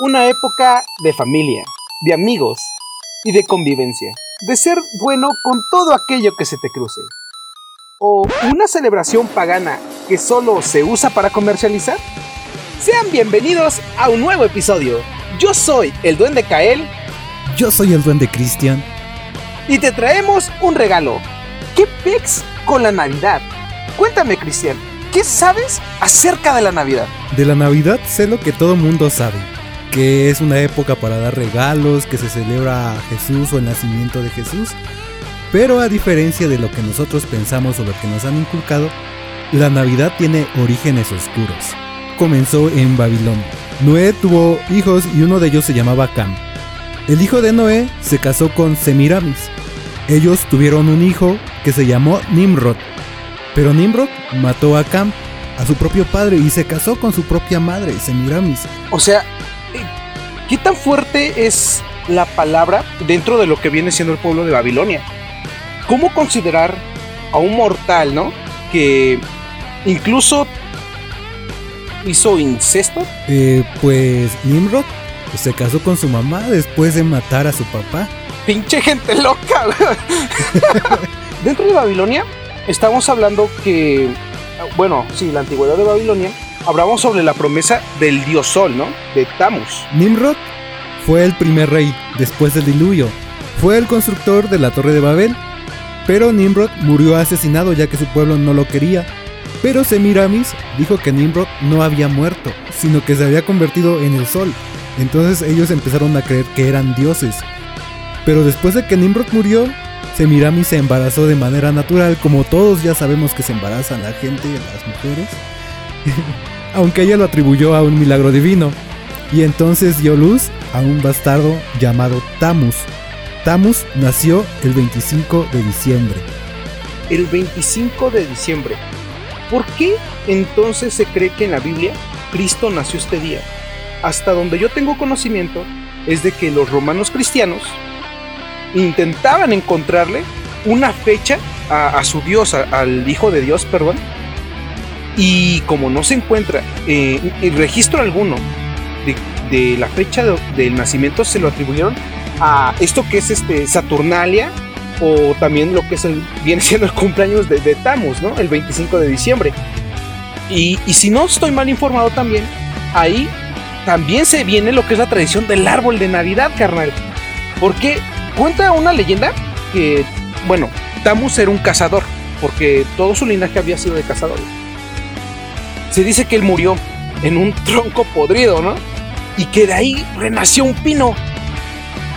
Una época de familia, de amigos y de convivencia. De ser bueno con todo aquello que se te cruce. O una celebración pagana que solo se usa para comercializar. Sean bienvenidos a un nuevo episodio. Yo soy el Duende Kael. Yo soy el Duende Cristian. Y te traemos un regalo. ¿Qué pex con la Navidad? Cuéntame, Cristian, ¿qué sabes acerca de la Navidad? De la Navidad sé lo que todo mundo sabe, que es una época para dar regalos, que se celebra a Jesús o el nacimiento de Jesús. Pero a diferencia de lo que nosotros pensamos o lo que nos han inculcado, la Navidad tiene orígenes oscuros. Comenzó en Babilonia. Noé tuvo hijos y uno de ellos se llamaba Cam. El hijo de Noé se casó con Semiramis. Ellos tuvieron un hijo que se llamó Nimrod. Pero Nimrod mató a Cam, a su propio padre, y se casó con su propia madre, Semiramis. O sea, ¿qué tan fuerte es la palabra dentro de lo que viene siendo el pueblo de Babilonia? ¿Cómo considerar a un mortal, no? Que incluso hizo incesto. Pues Nimrod se casó con su mamá después de matar a su papá. ¡Pinche gente loca! Dentro de Babilonia estamos hablando que, bueno, sí, la antigüedad de Babilonia. Hablamos sobre la promesa del dios Sol, ¿no? De Tammuz. Nimrod fue el primer rey después del diluvio. Fue el constructor de la Torre de Babel. Pero Nimrod murió asesinado ya que su pueblo no lo quería. Pero Semiramis dijo que Nimrod no había muerto, sino que se había convertido en el sol. Entonces ellos empezaron a creer que eran dioses. Pero después de que Nimrod murió, Semiramis se embarazó de manera natural, como todos ya sabemos que se embarazan la gente, las mujeres. Aunque ella lo atribuyó a un milagro divino. Y entonces dio luz a un bastardo llamado Tammuz. Tammuz nació el 25 de diciembre. El 25 de diciembre. ¿Por qué entonces se cree que en la Biblia Cristo nació este día? Hasta donde yo tengo conocimiento es de que los romanos cristianos intentaban encontrarle una fecha a su Dios, al Hijo de Dios, perdón. Y como no se encuentra registro alguno de la fecha del nacimiento, se lo atribuyeron a esto que es Saturnalia, o también lo que es viene siendo el cumpleaños de Tammuz, ¿no? El 25 de diciembre. Y si no estoy mal informado también, ahí también se viene lo que es la tradición del árbol de Navidad, carnal. Porque cuenta una leyenda que, bueno, Tammuz era un cazador, porque todo su linaje había sido de cazadores. Se dice que él murió en un tronco podrido, ¿no? Y que de ahí renació un pino.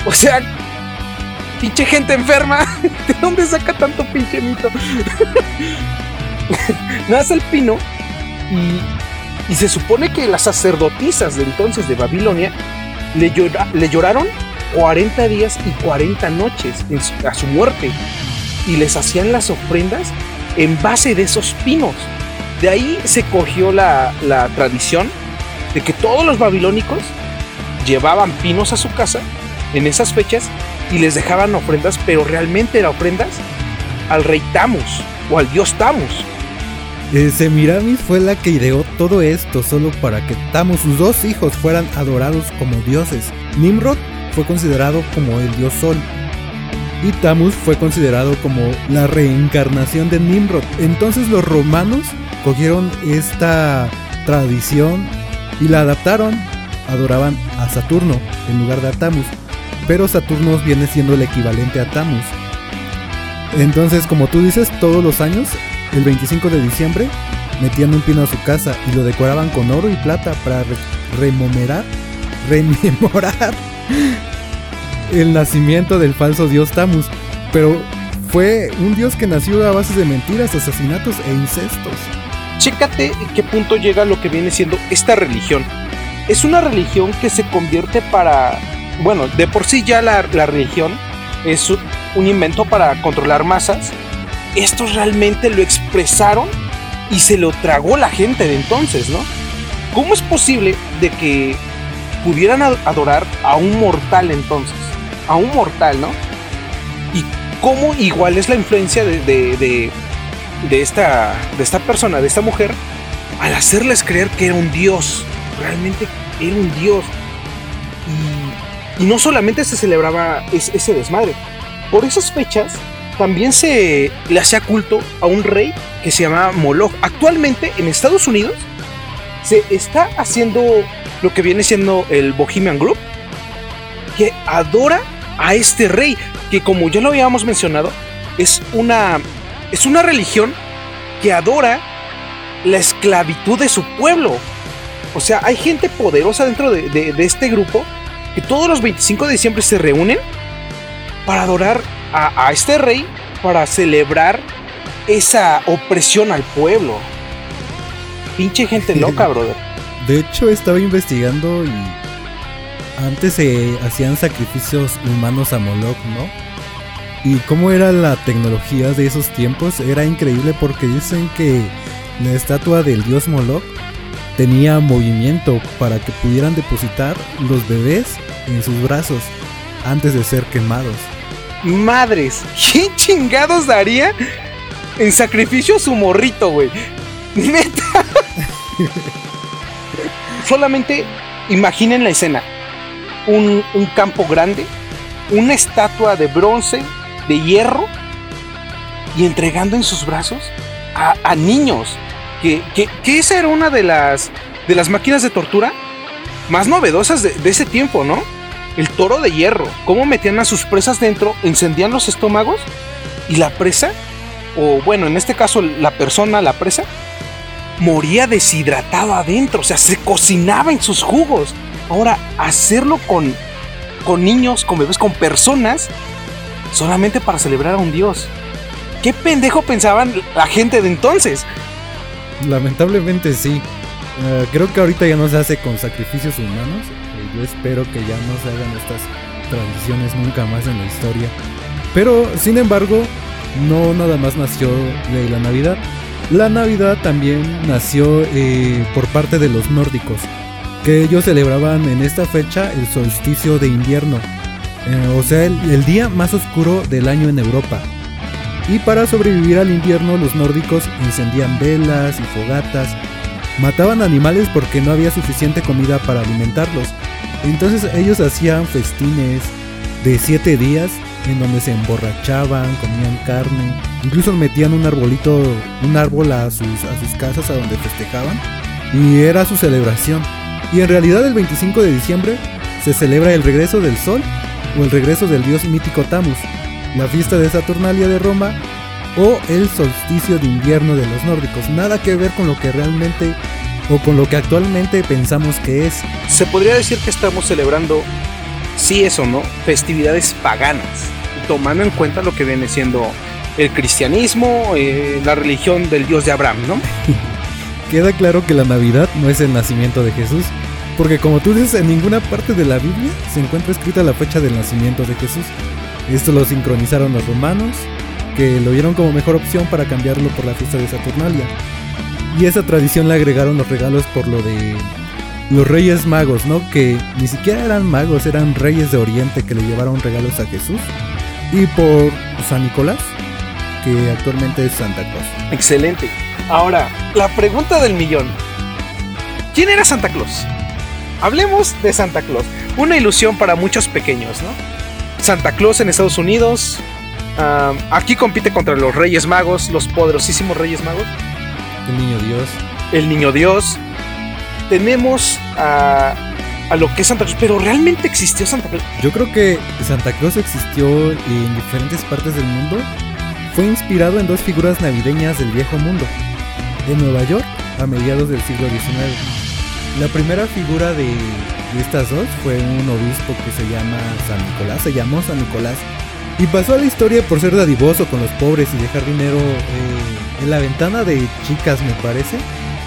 O sea, pinche gente enferma. ¿De dónde saca tanto pinche mito? Nace el pino y se supone que las sacerdotisas de entonces de Babilonia le lloraron 40 días y 40 noches a su muerte, y les hacían las ofrendas en base de esos pinos. De ahí se cogió la tradición de que todos los babilónicos llevaban pinos a su casa en esas fechas y les dejaban ofrendas, pero realmente eran ofrendas al rey Tammuz o al dios Tammuz. Semiramis fue la que ideó todo esto solo para que Tammuz, sus dos hijos, fueran adorados como dioses. Nimrod fue considerado como el dios Sol y Tammuz fue considerado como la reencarnación de Nimrod. Entonces los romanos cogieron esta tradición y la adaptaron. Adoraban a Saturno en lugar de a Tammuz, pero Saturno viene siendo el equivalente a Tammuz. Entonces, como tú dices, todos los años, el 25 de diciembre, metían un pino a su casa y lo decoraban con oro y plata para rememorar el nacimiento del falso dios Tammuz. Pero fue un dios que nació a base de mentiras, asesinatos e incestos. Chécate en qué punto llega lo que viene siendo esta religión. Es una religión que se convierte para... Bueno, de por sí ya la religión es un invento para controlar masas. Estos realmente lo expresaron y se lo tragó la gente de entonces, ¿no? ¿Cómo es posible de que pudieran adorar a un mortal entonces? A un mortal, ¿no? ¿Y cómo igual es la influencia de esta persona, de esta mujer, al hacerles creer que era un dios? Realmente era un dios. Y no solamente se celebraba ese desmadre. Por esas fechas también se le hacía culto a un rey que se llamaba Moloch. Actualmente en Estados Unidos se está haciendo lo que viene siendo el Bohemian Group, que adora a este rey, que como ya lo habíamos mencionado, es una religión que adora la esclavitud de su pueblo. O sea, hay gente poderosa dentro de este grupo que todos los 25 de diciembre se reúnen para adorar a este rey, para celebrar esa opresión al pueblo. Pinche gente loca, brother. De hecho, estaba investigando y antes se hacían sacrificios humanos a Moloch, ¿no? Y cómo era la tecnología de esos tiempos era increíble, porque dicen que la estatua del dios Moloch tenía movimiento para que pudieran depositar los bebés en sus brazos antes de ser quemados. Madres, ¿qué chingados daría en sacrificio su morrito, güey? Neta. Solamente imaginen la escena: un campo grande, una estatua de bronce, de hierro, y entregando en sus brazos a niños. Que esa era una de las máquinas de tortura más novedosas de ese tiempo, ¿no? El toro de hierro, cómo metían a sus presas dentro, encendían los estómagos y la presa, o bueno, en este caso la presa, moría deshidratada adentro, o sea, se cocinaba en sus jugos. Ahora, hacerlo con niños, con bebés, con personas, solamente para celebrar a un dios. ¿Qué pendejo pensaban la gente de entonces? Lamentablemente sí. Creo que ahorita ya no se hace con sacrificios humanos. Yo espero que ya no se hagan estas tradiciones nunca más en la historia. Pero, sin embargo, no nada más nació de la Navidad. La Navidad también nació por parte de los nórdicos, que ellos celebraban en esta fecha el solsticio de invierno, o sea, el día más oscuro del año en Europa. Y para sobrevivir al invierno, los nórdicos encendían velas y fogatas, mataban animales porque no había suficiente comida para alimentarlos. Entonces ellos hacían festines de 7 días en donde se emborrachaban, comían carne, incluso metían un árbol a sus casas a donde festejaban, y era su celebración. Y en realidad el 25 de diciembre se celebra el regreso del sol, o el regreso del dios mítico Tammuz, la fiesta de Saturnalia de Roma, o el solsticio de invierno de los nórdicos. Nada que ver con lo que realmente, o con lo que actualmente pensamos que es. Se podría decir que estamos celebrando, sí es o no, festividades paganas, tomando en cuenta lo que viene siendo el cristianismo, la religión del dios de Abraham, ¿no? Queda claro que la Navidad no es el nacimiento de Jesús, porque como tú dices, en ninguna parte de la Biblia se encuentra escrita la fecha del nacimiento de Jesús. Esto lo sincronizaron los romanos, que lo vieron como mejor opción para cambiarlo por la fiesta de Saturnalia. Y esa tradición le agregaron los regalos por lo de los reyes magos, ¿no? Que ni siquiera eran magos, eran reyes de oriente que le llevaron regalos a Jesús. Y por San Nicolás, que actualmente es Santa Claus. Excelente. Ahora, la pregunta del millón: ¿quién era Santa Claus? Hablemos de Santa Claus, una ilusión para muchos pequeños, ¿no? Santa Claus en Estados Unidos, aquí compite contra los Reyes Magos, los poderosísimos Reyes Magos. El Niño Dios. Tenemos a lo que es Santa Claus, pero ¿realmente existió Santa Claus? Yo creo que Santa Claus existió en diferentes partes del mundo. Fue inspirado en dos figuras navideñas del viejo mundo, de Nueva York a mediados del siglo XIX. La primera figura de estas dos fue un obispo que se llamó San Nicolás, y pasó a la historia por ser dadivoso con los pobres y dejar dinero en la ventana de chicas, me parece,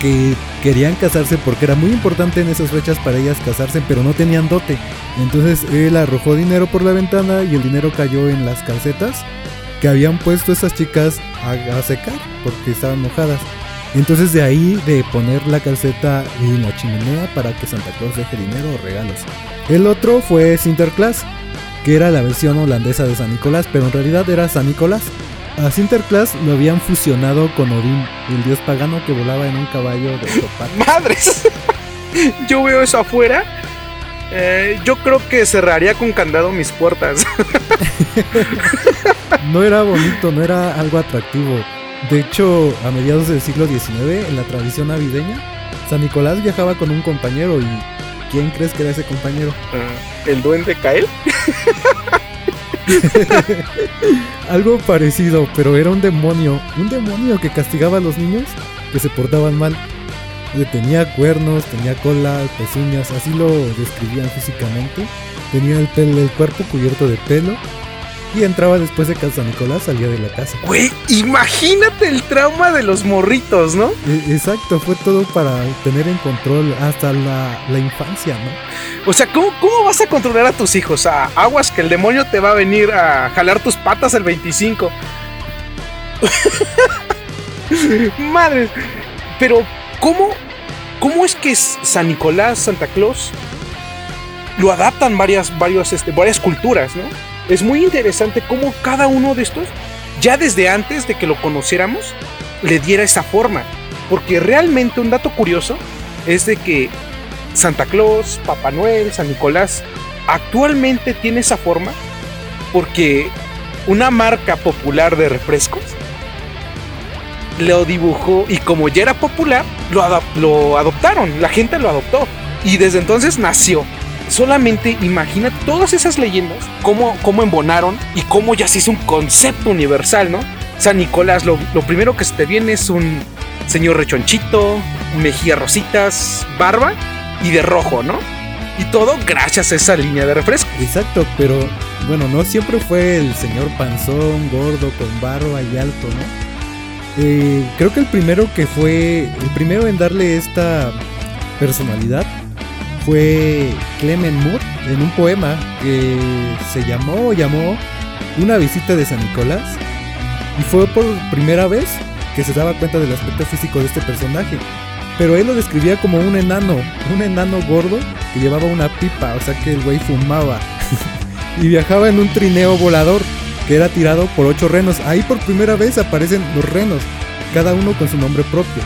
que querían casarse porque era muy importante en esas fechas para ellas casarse, pero no tenían dote. Entonces él arrojó dinero por la ventana y el dinero cayó en las calcetas que habían puesto esas chicas a secar porque estaban mojadas. Entonces de ahí de poner la calceta en la chimenea para que Santa Claus deje dinero o regalos. El otro fue Sinterklaas, que era la versión holandesa de San Nicolás, pero en realidad era San Nicolás. A Sinterklaas lo habían fusionado con Odín, el dios pagano que volaba en un caballo de Topaz. ¡Madres! Yo veo eso afuera Yo creo que cerraría con candado mis puertas. No era bonito, no era algo atractivo. De hecho, a mediados del siglo XIX, en la tradición navideña, San Nicolás viajaba con un compañero. ¿Y quién crees que era ese compañero? ¿El duende Kael? Algo parecido, pero era un demonio. Un demonio que castigaba a los niños que se portaban mal. Tenía cuernos, tenía cola, pezuñas, así lo describían físicamente. Tenía el cuerpo cubierto de pelo. Y entraba después de que San Nicolás salía de la casa. Güey, imagínate el trauma de los morritos, ¿no? Exacto, fue todo para tener en control hasta la infancia, ¿no? O sea, ¿cómo vas a controlar a tus hijos? Aguas que el demonio te va a venir a jalar tus patas el 25. Madre, pero ¿cómo es que San Nicolás, Santa Claus, lo adaptan varias culturas, ¿no? Es muy interesante cómo cada uno de estos, ya desde antes de que lo conociéramos, le diera esa forma. Porque realmente un dato curioso es de que Santa Claus, Papá Noel, San Nicolás, actualmente tiene esa forma porque una marca popular de refrescos lo dibujó y como ya era popular, lo adoptaron, la gente lo adoptó y desde entonces nació. Solamente imagina todas esas leyendas, cómo embonaron y cómo ya se hizo un concepto universal, ¿no? San Nicolás, lo primero que se te viene es un señor rechonchito, mejillas rositas, barba y de rojo, ¿no? Y todo gracias a esa línea de refresco. Exacto, pero bueno, no siempre fue el señor panzón, gordo, con barba y alto, ¿no? Creo que el primero en darle esta personalidad fue Clement Moore en un poema que se llamó Una visita de San Nicolás, y fue por primera vez que se daba cuenta del aspecto físico de este personaje, pero él lo describía como un enano gordo que llevaba una pipa, o sea que el güey fumaba y viajaba en un trineo volador que era tirado por 8 renos. Ahí por primera vez aparecen los renos, cada uno con su nombre propio.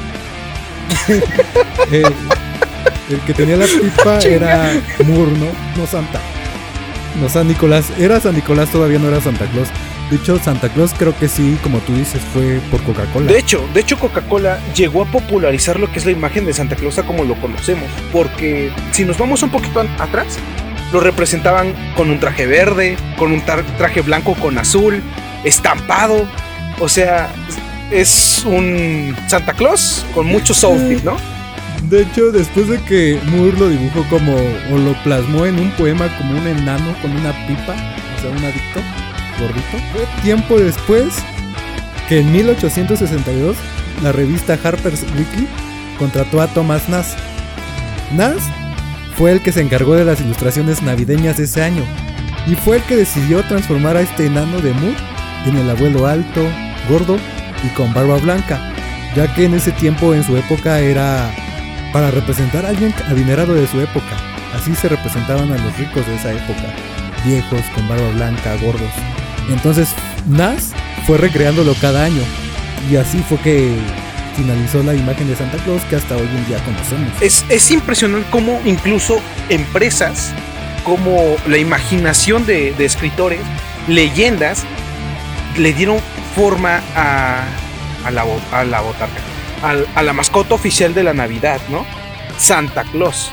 El que tenía la pipa era Moore, ¿no? No San Nicolás. Era San Nicolás, todavía no era Santa Claus. De hecho, Santa Claus creo que sí, como tú dices, fue por Coca-Cola. De hecho, Coca-Cola llegó a popularizar lo que es la imagen de Santa Claus a como lo conocemos. Porque si nos vamos un poquito atrás, lo representaban con un traje verde, con un traje blanco con azul, estampado. O sea, es un Santa Claus con muchos outfits, ¿no? De hecho, después de que Moore lo dibujó o lo plasmó en un poema como un enano con una pipa, o sea, un adicto, gordito, fue tiempo después que en 1862 la revista Harper's Weekly contrató a Thomas Nast. Nast fue el que se encargó de las ilustraciones navideñas de ese año y fue el que decidió transformar a este enano de Moore en el abuelo alto, gordo y con barba blanca, ya que en ese tiempo, en su época, era para representar a alguien adinerado de su época. Así se representaban a los ricos de esa época, viejos, con barba blanca, gordos. Entonces Nas fue recreándolo cada año, y así fue que finalizó la imagen de Santa Claus que hasta hoy en día conocemos. Es impresionante cómo incluso empresas, como la imaginación de escritores, leyendas, le dieron forma a la botarga, a la mascota oficial de la Navidad, ¿no? Santa Claus.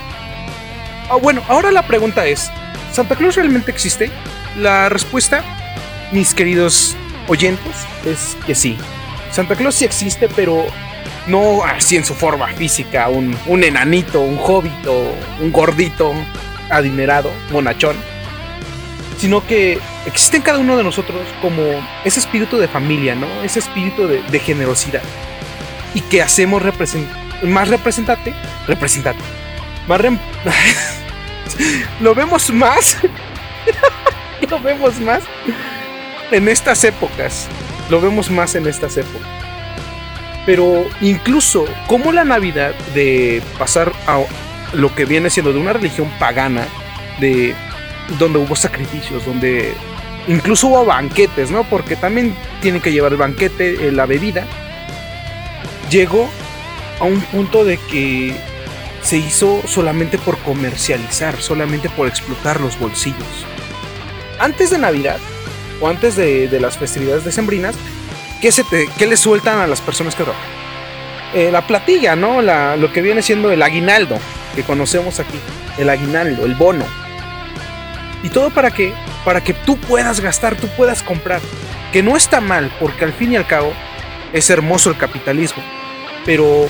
Bueno, ahora la pregunta es, ¿Santa Claus realmente existe? La respuesta, mis queridos oyentes, es que sí. Santa Claus sí existe, pero no así en su forma física, un enanito, un hobbit, un gordito, adinerado, monachón, sino que existe en cada uno de nosotros como ese espíritu de familia, ¿no? Ese espíritu de generosidad. Y que hacemos lo vemos más en estas épocas, pero incluso como la Navidad, de pasar a lo que viene siendo de una religión pagana, de donde hubo sacrificios, donde incluso hubo banquetes, ¿no? Porque también tienen que llevar el banquete, la bebida. Llegó a un punto de que se hizo solamente por comercializar, solamente por explotar los bolsillos. Antes de Navidad, o antes de las festividades decembrinas, ¿qué le sueltan a las personas que trabajan? La platilla, ¿no? Lo que viene siendo el aguinaldo, que conocemos aquí, el aguinaldo, el bono. ¿Y todo para qué? Para que tú puedas gastar, tú puedas comprar. Que no está mal, porque al fin y al cabo es hermoso el capitalismo. Pero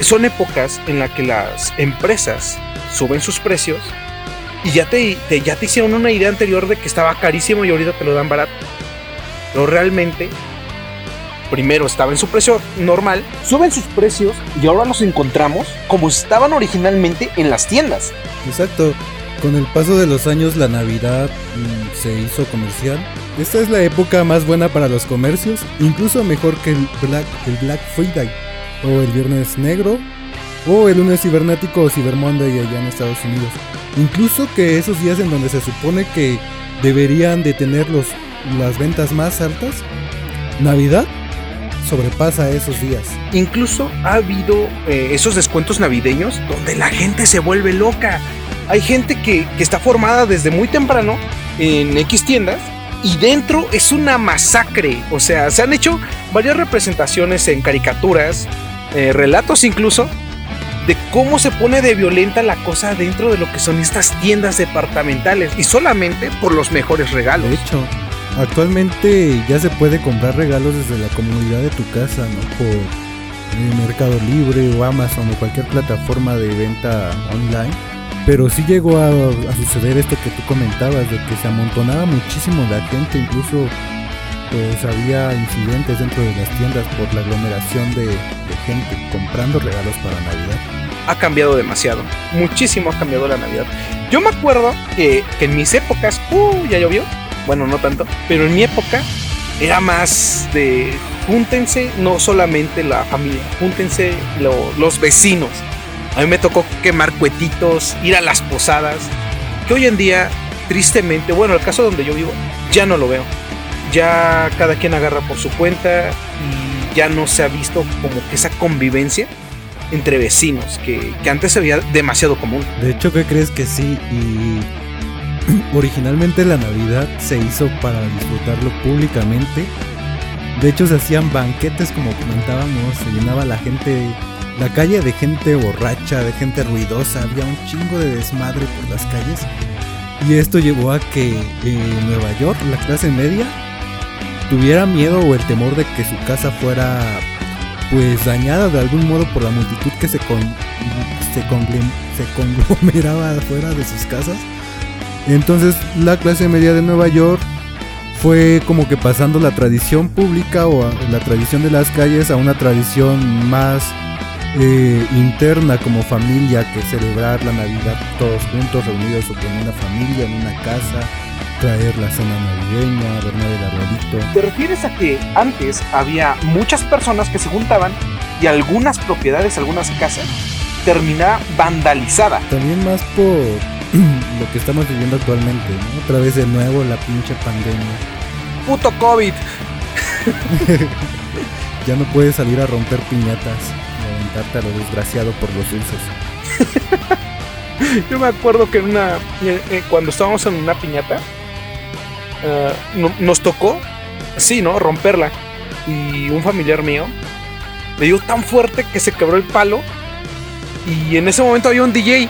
son épocas en las que las empresas suben sus precios y ya te hicieron una idea anterior de que estaba carísimo y ahorita te lo dan barato. Pero realmente, primero estaba en su precio normal, suben sus precios y ahora los encontramos como estaban originalmente en las tiendas. Exacto. Con el paso de los años, la Navidad se hizo comercial. Esta es la época más buena para los comercios, incluso mejor que el Black Friday, o el Viernes Negro, o el Lunes Cibernético o Cyber Monday allá en Estados Unidos. Incluso que esos días en donde se supone que deberían de tener las ventas más altas, Navidad sobrepasa esos días. Incluso ha habido esos descuentos navideños donde la gente se vuelve loca. Hay gente que está formada desde muy temprano en X tiendas y dentro es una masacre. O sea, se han hecho varias representaciones en caricaturas, relatos incluso, de cómo se pone de violenta la cosa dentro de lo que son estas tiendas departamentales, y solamente por los mejores regalos. De hecho, actualmente ya se puede comprar regalos desde la comunidad de tu casa, ¿no? Por Mercado Libre o Amazon o cualquier plataforma de venta online. Pero sí llegó a suceder esto que tú comentabas, de que se amontonaba muchísimo la gente, incluso pues había incidentes dentro de las tiendas por la aglomeración de gente comprando regalos para Navidad. Ha cambiado demasiado, muchísimo ha cambiado la Navidad. Yo me acuerdo que en mis épocas, ya llovió, bueno no tanto, pero en mi época era más de júntense, no solamente la familia, júntense los vecinos. A mí me tocó quemar cuetitos, ir a las posadas, que hoy en día, tristemente, bueno, el caso donde yo vivo, ya no lo veo. Ya cada quien agarra por su cuenta y ya no se ha visto como que esa convivencia entre vecinos, que antes se veía demasiado común. De hecho, ¿qué crees que sí? Y originalmente la Navidad se hizo para disfrutarlo públicamente. De hecho, se hacían banquetes, como comentábamos, se llenaba la gente... La calle de gente borracha, de gente ruidosa, había un chingo de desmadre por las calles. Y esto llevó a que en Nueva York, la clase media, tuviera miedo o el temor de que su casa fuera pues dañada de algún modo por la multitud que se conglomeraba fuera de sus casas. Entonces la clase media de Nueva York fue como que pasando la tradición pública o la tradición de las calles a una tradición más... interna como familia, que celebrar la Navidad todos juntos, reunidos o con una familia en una casa, traer la cena navideña, adornar el arbolito. ¿Te refieres a que antes había muchas personas que se juntaban y algunas propiedades, algunas casas, terminaba vandalizada? También más por lo que estamos viviendo actualmente, ¿no? Otra vez de nuevo la pinche pandemia. ¡Puto COVID! Ya no puedes salir a romper piñatas, a lo desgraciado por los dulces. Yo me acuerdo que cuando estábamos en una piñata, nos tocó, sí, ¿no?, romperla, y un familiar mío le dio tan fuerte que se quebró el palo, y en ese momento había un DJ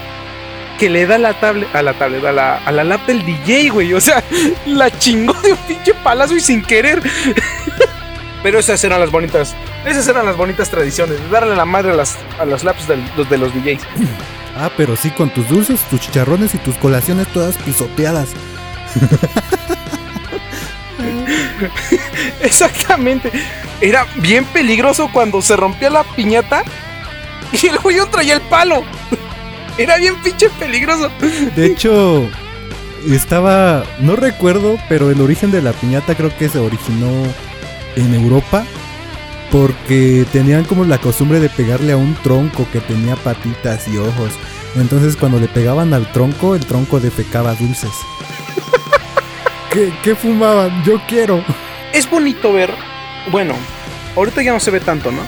que le da a la lap del DJ, güey, o sea, la chingó de un pinche palazo y sin querer. Pero esas eran las bonitas tradiciones, darle la madre a las laps de los DJs. Ah, pero sí, con tus dulces, tus chicharrones y tus colaciones todas pisoteadas. Exactamente. Era bien peligroso cuando se rompía la piñata y el güey traía el palo. Era bien pinche peligroso. De hecho, no recuerdo, pero el origen de la piñata creo que se originó en Europa, porque tenían como la costumbre de pegarle a un tronco que tenía patitas y ojos. Entonces cuando le pegaban al tronco, el tronco defecaba dulces. ¿Qué fumaban? Yo quiero. Es bonito ver, bueno, ahorita ya no se ve tanto, ¿no?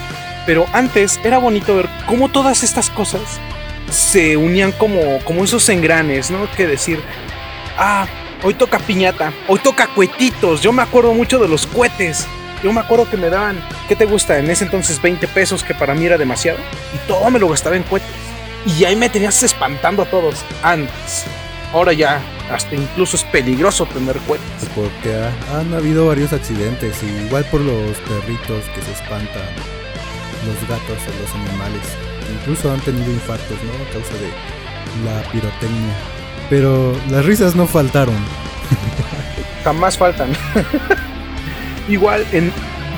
Pero antes era bonito ver cómo todas estas cosas se unían como esos engranes, ¿no? Que decir, hoy toca piñata, hoy toca cuetitos. Yo me acuerdo mucho de los cohetes. Yo me acuerdo que me daban, ¿qué te gusta? En ese entonces 20 pesos, que para mí era demasiado. Y todo me lo gastaba en cohetes. Y ahí me tenías espantando a todos antes. Ahora ya hasta incluso es peligroso tener cohetes. Porque han habido varios accidentes, igual por los perritos que se espantan, los gatos o los animales. Incluso han tenido infartos, ¿no? A causa de la pirotecnia. Pero las risas no faltaron. Jamás faltan. Igual,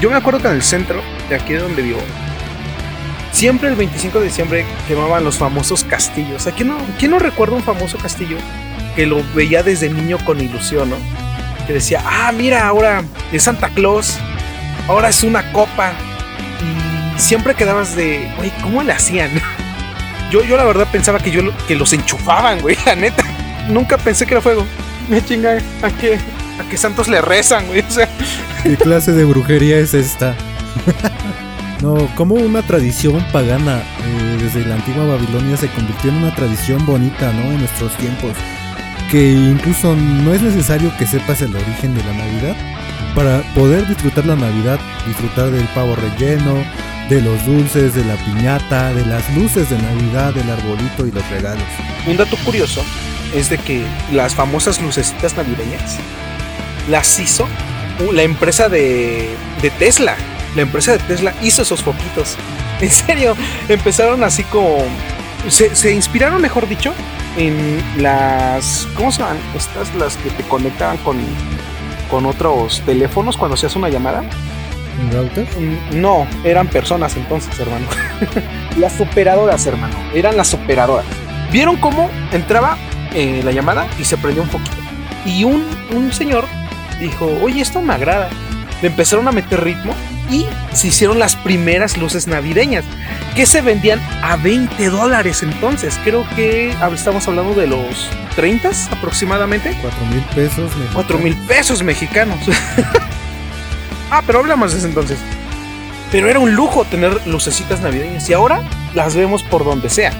yo me acuerdo que en el centro, de aquí de donde vivo, siempre el 25 de diciembre quemaban los famosos castillos. ¿A quién no recuerda un famoso castillo que lo veía desde niño con ilusión, ¿no? Que decía, mira, ahora es Santa Claus, ahora es una copa. Y siempre quedabas de, güey, ¿cómo le hacían? Yo la verdad pensaba que los enchufaban, güey, la neta. Nunca pensé que era fuego. Me chinga, ¿a qué santos le rezan, güey? O sea, ¿qué clase de brujería es esta? No, como una tradición pagana desde la antigua Babilonia se convirtió en una tradición bonita, ¿no? En nuestros tiempos, que incluso no es necesario que sepas el origen de la Navidad para poder disfrutar la Navidad, disfrutar del pavo relleno, de los dulces, de la piñata, de las luces de Navidad, del arbolito y los regalos. Un dato curioso es de que las famosas lucecitas navideñas las hizo la empresa de Tesla. La empresa de Tesla hizo esos foquitos. En serio, empezaron así como... Se inspiraron, mejor dicho, en las... ¿Cómo se llaman? Estas, las que te conectaban con otros teléfonos cuando se hace una llamada. ¿Un router? No, eran personas entonces, hermano. Las operadoras, hermano. Eran las operadoras. ¿Vieron cómo entraba la llamada y se prendió un foquito? Y un señor dijo, oye, esto me agrada. Le empezaron a meter ritmo y se hicieron las primeras luces navideñas que se vendían a $20 entonces. Creo que estamos hablando de los 30s aproximadamente. 4,000 pesos mexicanos. 4,000 pesos mexicanos. Pero hablamos de ese entonces. Pero era un lujo tener lucecitas navideñas y ahora las vemos por donde sea.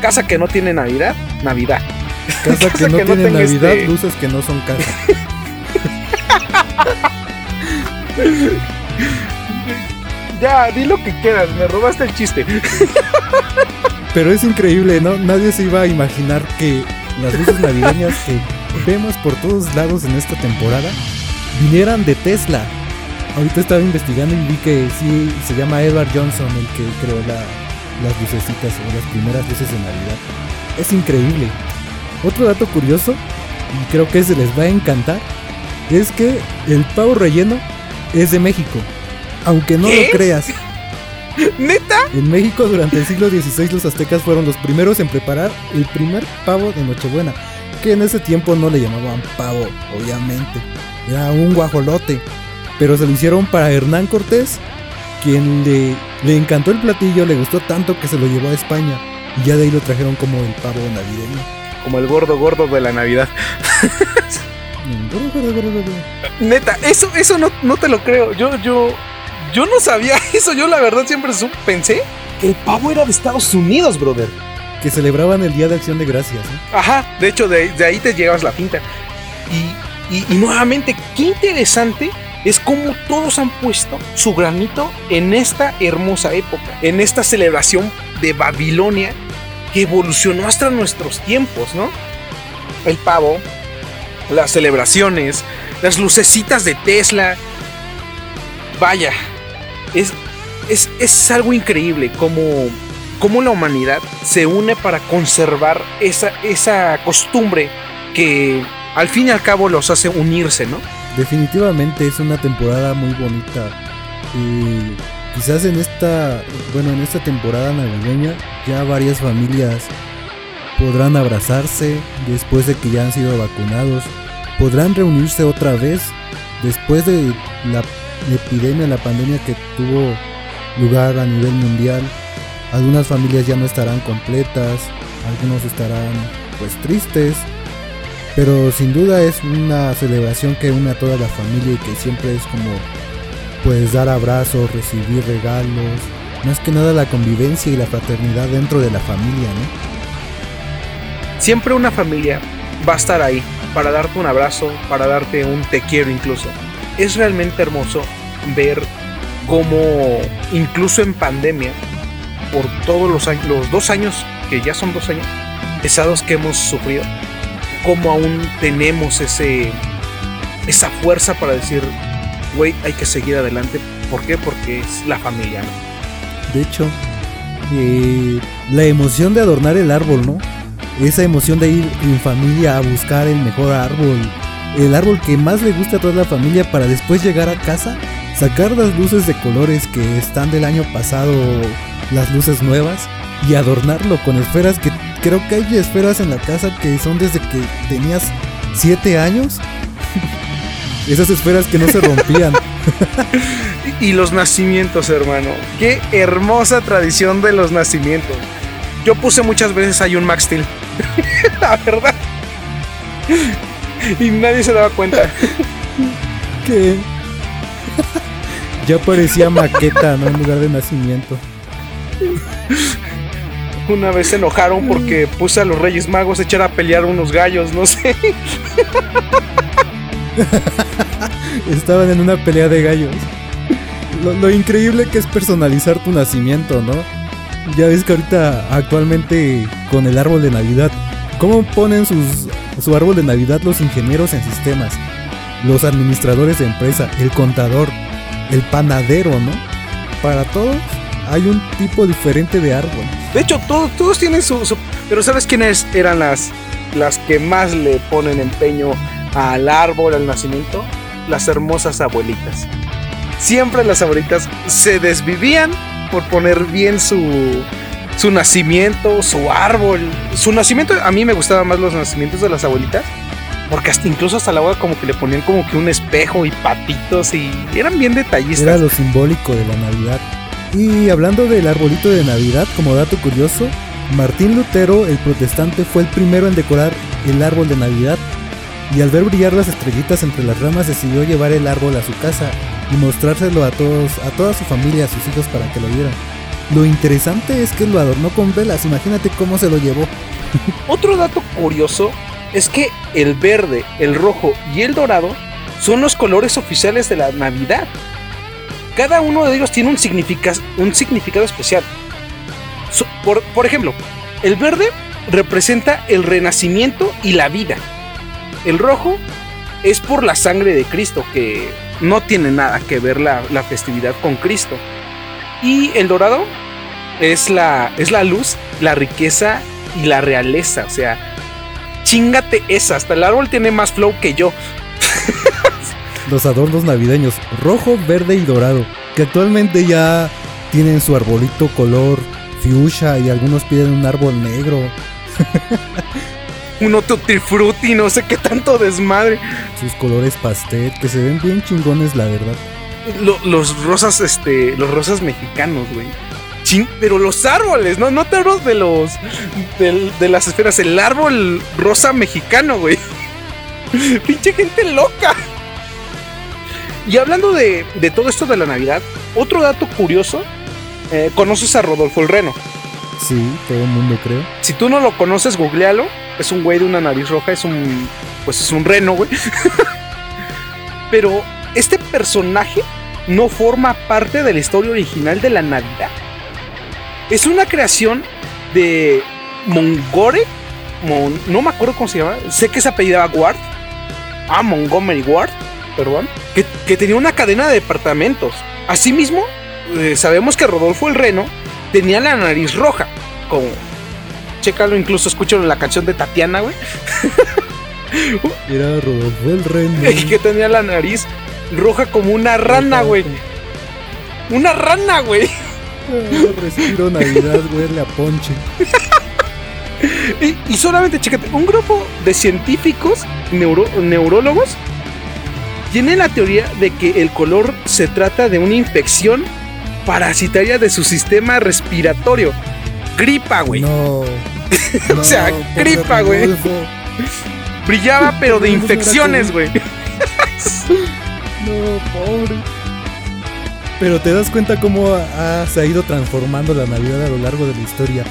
Casa que no tiene Navidad, Navidad. Casa que no tiene Navidad, luces que no son casa. Ya, di lo que quieras, me robaste el chiste. Pero es increíble, ¿no? Nadie se iba a imaginar que las luces navideñas que vemos por todos lados en esta temporada vinieran de Tesla. Ahorita estaba investigando y vi que sí, se llama Edward Johnson el que creó las lucecitas o las primeras luces de Navidad. Es increíble. Otro dato curioso, y creo que se les va a encantar, es que el pavo relleno es de México. Aunque no lo creas. ¿Neta? En México durante el siglo XVI los aztecas fueron los primeros en preparar el primer pavo de Nochebuena, que en ese tiempo no le llamaban pavo, obviamente. Era un guajolote. Pero se lo hicieron para Hernán Cortés, quien le encantó el platillo, le gustó tanto que se lo llevó a España. Y ya de ahí lo trajeron como el pavo navideño. Como el gordo de la Navidad. Neta, eso no te lo creo. Yo no sabía eso. Yo la verdad siempre pensé que el pavo era de Estados Unidos, brother. Que celebraban el Día de Acción de Gracias, ¿eh? Ajá, de hecho de ahí te llevas la pinta. Y nuevamente, qué interesante es cómo todos han puesto su granito en esta hermosa época, en esta celebración de Babilonia que evolucionó hasta nuestros tiempos, ¿no? El pavo, las celebraciones, las lucecitas de Tesla. Vaya, es algo increíble como la humanidad se une para conservar esa costumbre que al fin y al cabo los hace unirse, ¿no? Definitivamente es una temporada muy bonita. Quizás en esta temporada navideña ya varias familias podrán abrazarse después de que ya han sido vacunados, podrán reunirse otra vez después de la epidemia, la pandemia que tuvo lugar a nivel mundial. Algunas familias ya no estarán completas, algunos estarán pues tristes, pero sin duda es una celebración que une a toda la familia y que siempre es como pues dar abrazos, recibir regalos, más que nada la convivencia y la fraternidad dentro de la familia, ¿no? Siempre una familia va a estar ahí para darte un abrazo, para darte un te quiero incluso. Es realmente hermoso ver cómo incluso en pandemia, por todos los años, los 2 años, que ya son 2 años pesados que hemos sufrido, cómo aún tenemos esa fuerza para decir, güey, hay que seguir adelante. ¿Por qué? Porque es la familia, ¿no? De hecho, la emoción de adornar el árbol, ¿no? Esa emoción de ir en familia a buscar el mejor árbol, el árbol que más le gusta a toda la familia, para después llegar a casa, sacar las luces de colores que están del año pasado, las luces nuevas, y adornarlo con esferas, que creo que hay esferas en la casa que son desde que tenías 7 años. Esas esferas que no se rompían. Y los nacimientos, hermano. Qué hermosa tradición de los nacimientos. Yo puse muchas veces ahí un Max Steel. La verdad. Y nadie se daba cuenta. ¿Qué? Ya parecía maqueta, ¿no? En lugar de nacimiento. Una vez se enojaron porque puse a los Reyes Magos a echar a pelear unos gallos, no sé. Estaban en una pelea de gallos. Lo increíble que es personalizar tu nacimiento, ¿no? Ya ves que ahorita actualmente con el árbol de Navidad, ¿cómo ponen su árbol de Navidad los ingenieros en sistemas, los administradores de empresa, el contador, el panadero, ¿no? Para todos hay un tipo diferente de árbol. De hecho, todos tienen su... Pero ¿sabes quiénes eran las que más le ponen empeño al árbol, al nacimiento? Las hermosas abuelitas. Siempre las abuelitas se desvivían por poner bien su nacimiento, su árbol. Su nacimiento, a mí me gustaban más los nacimientos de las abuelitas, porque incluso hasta la boda como que le ponían como que un espejo y patitos, y eran bien detallistas. Era lo simbólico de la Navidad. Y hablando del arbolito de Navidad, como dato curioso, Martín Lutero, el protestante, fue el primero en decorar el árbol de Navidad, y al ver brillar las estrellitas entre las ramas decidió llevar el árbol a su casa y mostrárselo a toda su familia, a sus hijos, para que lo vieran. Lo interesante es que lo adornó con velas, imagínate cómo se lo llevó. Otro dato curioso es que el verde, el rojo y el dorado son los colores oficiales de la Navidad. Cada uno de ellos tiene un significado especial. Por ejemplo, el verde representa el renacimiento y la vida. El rojo es por la sangre de Cristo, que no tiene nada que ver la festividad con Cristo. Y el dorado es la luz, la riqueza y la realeza. O sea, chíngate esa, hasta el árbol tiene más flow que yo. Los adornos navideños rojo, verde y dorado, que actualmente ya tienen su arbolito color fuchsia, y algunos piden un árbol negro. Uno tutti frutti, no sé qué tanto desmadre. Sus colores pastel, que se ven bien chingones, la verdad. Los rosas mexicanos, güey. Pero los árboles, no te hablo de de las esferas, el árbol rosa mexicano, güey. Pinche gente loca. Y hablando de todo esto de la Navidad, otro dato curioso, ¿conoces a Rodolfo el Reno? Sí, todo el mundo creo. Si tú no lo conoces, googlealo. Es un güey de una nariz roja, es un reno, güey. Pero este personaje no forma parte de la historia original de la Navidad. Es una creación de Montgomery, no me acuerdo cómo se llama, sé que se apellidaba Ward, Montgomery Ward, perdón, que tenía una cadena de departamentos. Asimismo, sabemos que Rodolfo el Reno tenía la nariz roja, como... Chécalo, incluso escúchalo en la canción de Tatiana, güey. Era Rodolfo el Reno. Que tenía la nariz roja como una rana, güey. ¡Una rana, güey! Respiro Navidad, güey, la ponche. Y solamente, chécate, un grupo de científicos, neurólogos, tienen la teoría de que el color se trata de una infección parasitaria de su sistema respiratorio. Gripa, güey. No, o sea, gripa, güey. Brillaba, pero de infecciones, güey. No, pobre. Pero te das cuenta cómo se ha ido transformando la Navidad a lo largo de la historia.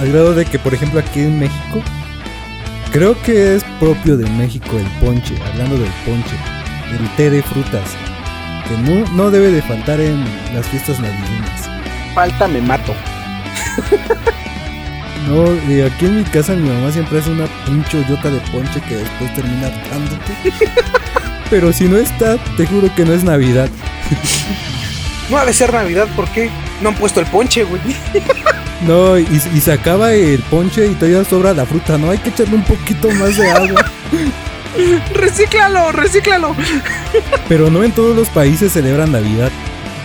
Al grado de que, por ejemplo, aquí en México, Creo que es propio de México el ponche, hablando del ponche, el té de frutas, que no debe de faltar en las fiestas navideñas. Falta me mato. No, y aquí en mi casa mi mamá siempre hace una pinche ollota de ponche que después termina hartándote. Pero si no está, te juro que no es Navidad. No ha de ser Navidad, ¿por qué? No han puesto el ponche, güey. No, y se acaba el ponche y todavía sobra la fruta, ¿no? Hay que echarle un poquito más de agua. Recíclalo. Pero no en todos los países celebran Navidad.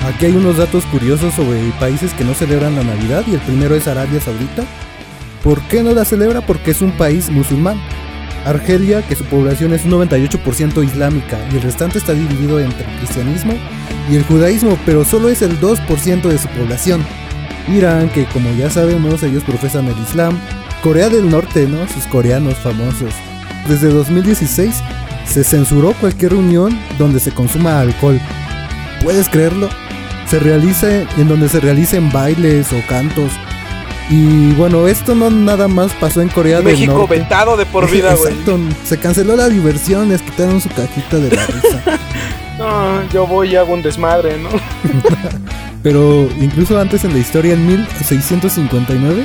Aquí hay unos datos curiosos sobre países que no celebran la Navidad, y el primero es Arabia Saudita. ¿Por qué no la celebra? Porque es un país musulmán. Argelia, que su población es un 98% islámica y el restante está dividido entre el cristianismo y el judaísmo, pero solo es el 2% de su población. Irán, que como ya sabemos, ellos profesan el Islam. Corea del Norte, ¿no? Sus coreanos famosos. Desde 2016 se censuró cualquier reunión donde se consuma alcohol. ¿Puedes creerlo? En donde se realicen bailes o cantos. Y bueno, esto no nada más pasó en Corea del Norte. México vetado de por vida, güey. Exacto, se canceló la diversión, les quitaron su cajita de la risa. No, yo voy y hago un desmadre, ¿no? Pero incluso antes en la historia, en 1659,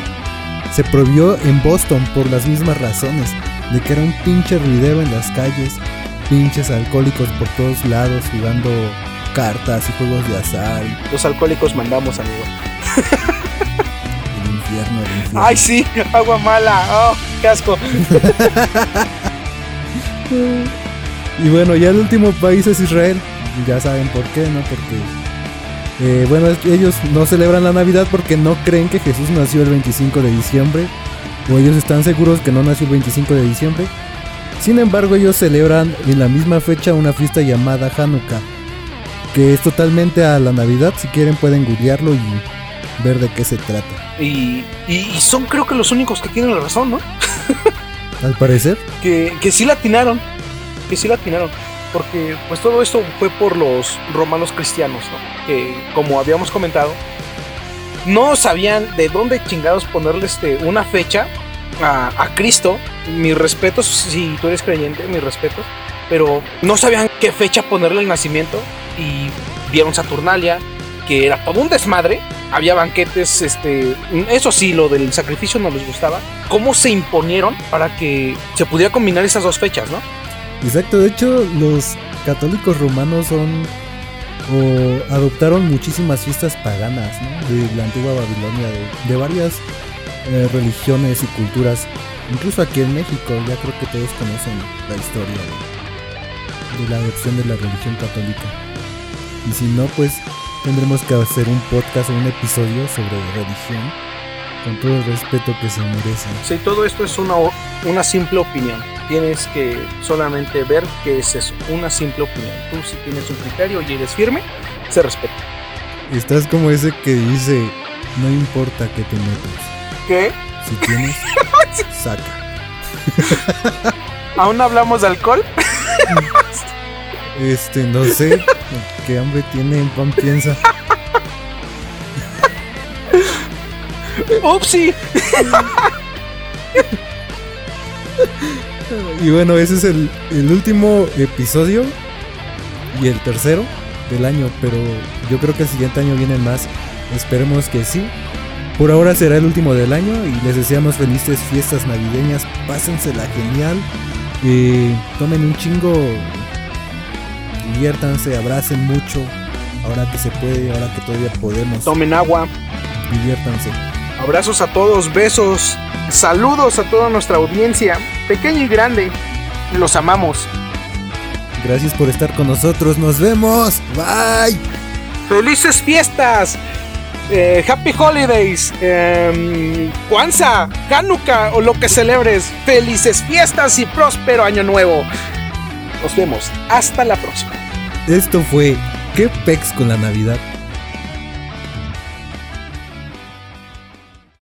se prohibió en Boston por las mismas razones, de que era un pinche ruidero en las calles, pinches alcohólicos por todos lados jugando cartas y juegos de azar. Los alcohólicos mandamos, amigo. El infierno. Ay, sí, agua mala. Oh, qué asco. Y bueno, ya el último país es Israel. Ya saben por qué, ¿no? Porque ellos no celebran la Navidad porque no creen que Jesús nació el 25 de diciembre. O ellos están seguros que no nació el 25 de diciembre. Sin embargo, ellos celebran en la misma fecha una fiesta llamada Hanukkah, que es totalmente a la Navidad. Si quieren pueden googlearlo y ver de qué se trata. Y son, creo que, los únicos que tienen la razón, ¿no? Al parecer. Que sí la atinaron. Porque pues todo esto fue por los romanos cristianos, ¿no? Que, como habíamos comentado, no sabían de dónde chingados ponerle una fecha a Cristo. Mis respetos, si tú eres creyente, mis respetos. Pero no sabían qué fecha ponerle el nacimiento y vieron Saturnalia, que era todo un desmadre. Había banquetes, eso sí, lo del sacrificio no les gustaba. ¿Cómo se imponieron para que se pudiera combinar esas dos fechas, no? Exacto, de hecho los católicos romanos adoptaron muchísimas fiestas paganas, ¿no? De la antigua Babilonia, de varias religiones y culturas. Incluso aquí en México, ya creo que todos conocen la historia de la adopción de la religión católica. Y si no, pues tendremos que hacer un podcast o un episodio sobre religión, con todo el respeto que se merecen. Sí, todo esto es una simple opinión. Tienes que solamente ver que es eso, una simple opinión. Tú, si tienes un criterio y eres firme, se respeta. Estás como ese que dice, no importa que te metas. ¿Qué? Si tienes, saca. ¿Aún hablamos de alcohol? No sé. ¿Qué hambre tiene en pan piensa? ¡Upsi! Y bueno, ese es el último episodio y el tercero del año, pero yo creo que el siguiente año vienen más. Esperemos que sí. Por ahora será el último del año y les deseamos felices fiestas navideñas. Pásensela genial. Tomen un chingo, diviértanse, abracen mucho. Ahora que se puede, ahora que todavía podemos. Tomen agua. Diviértanse. Abrazos a todos, besos, saludos a toda nuestra audiencia, pequeña y grande. Los amamos. Gracias por estar con nosotros. Nos vemos. Bye. Felices fiestas. Happy Holidays. Kwanzaa, Hanukkah o lo que celebres. Felices fiestas y próspero año nuevo. Nos vemos. Hasta la próxima. Esto fue ¿Qué pex con la Navidad?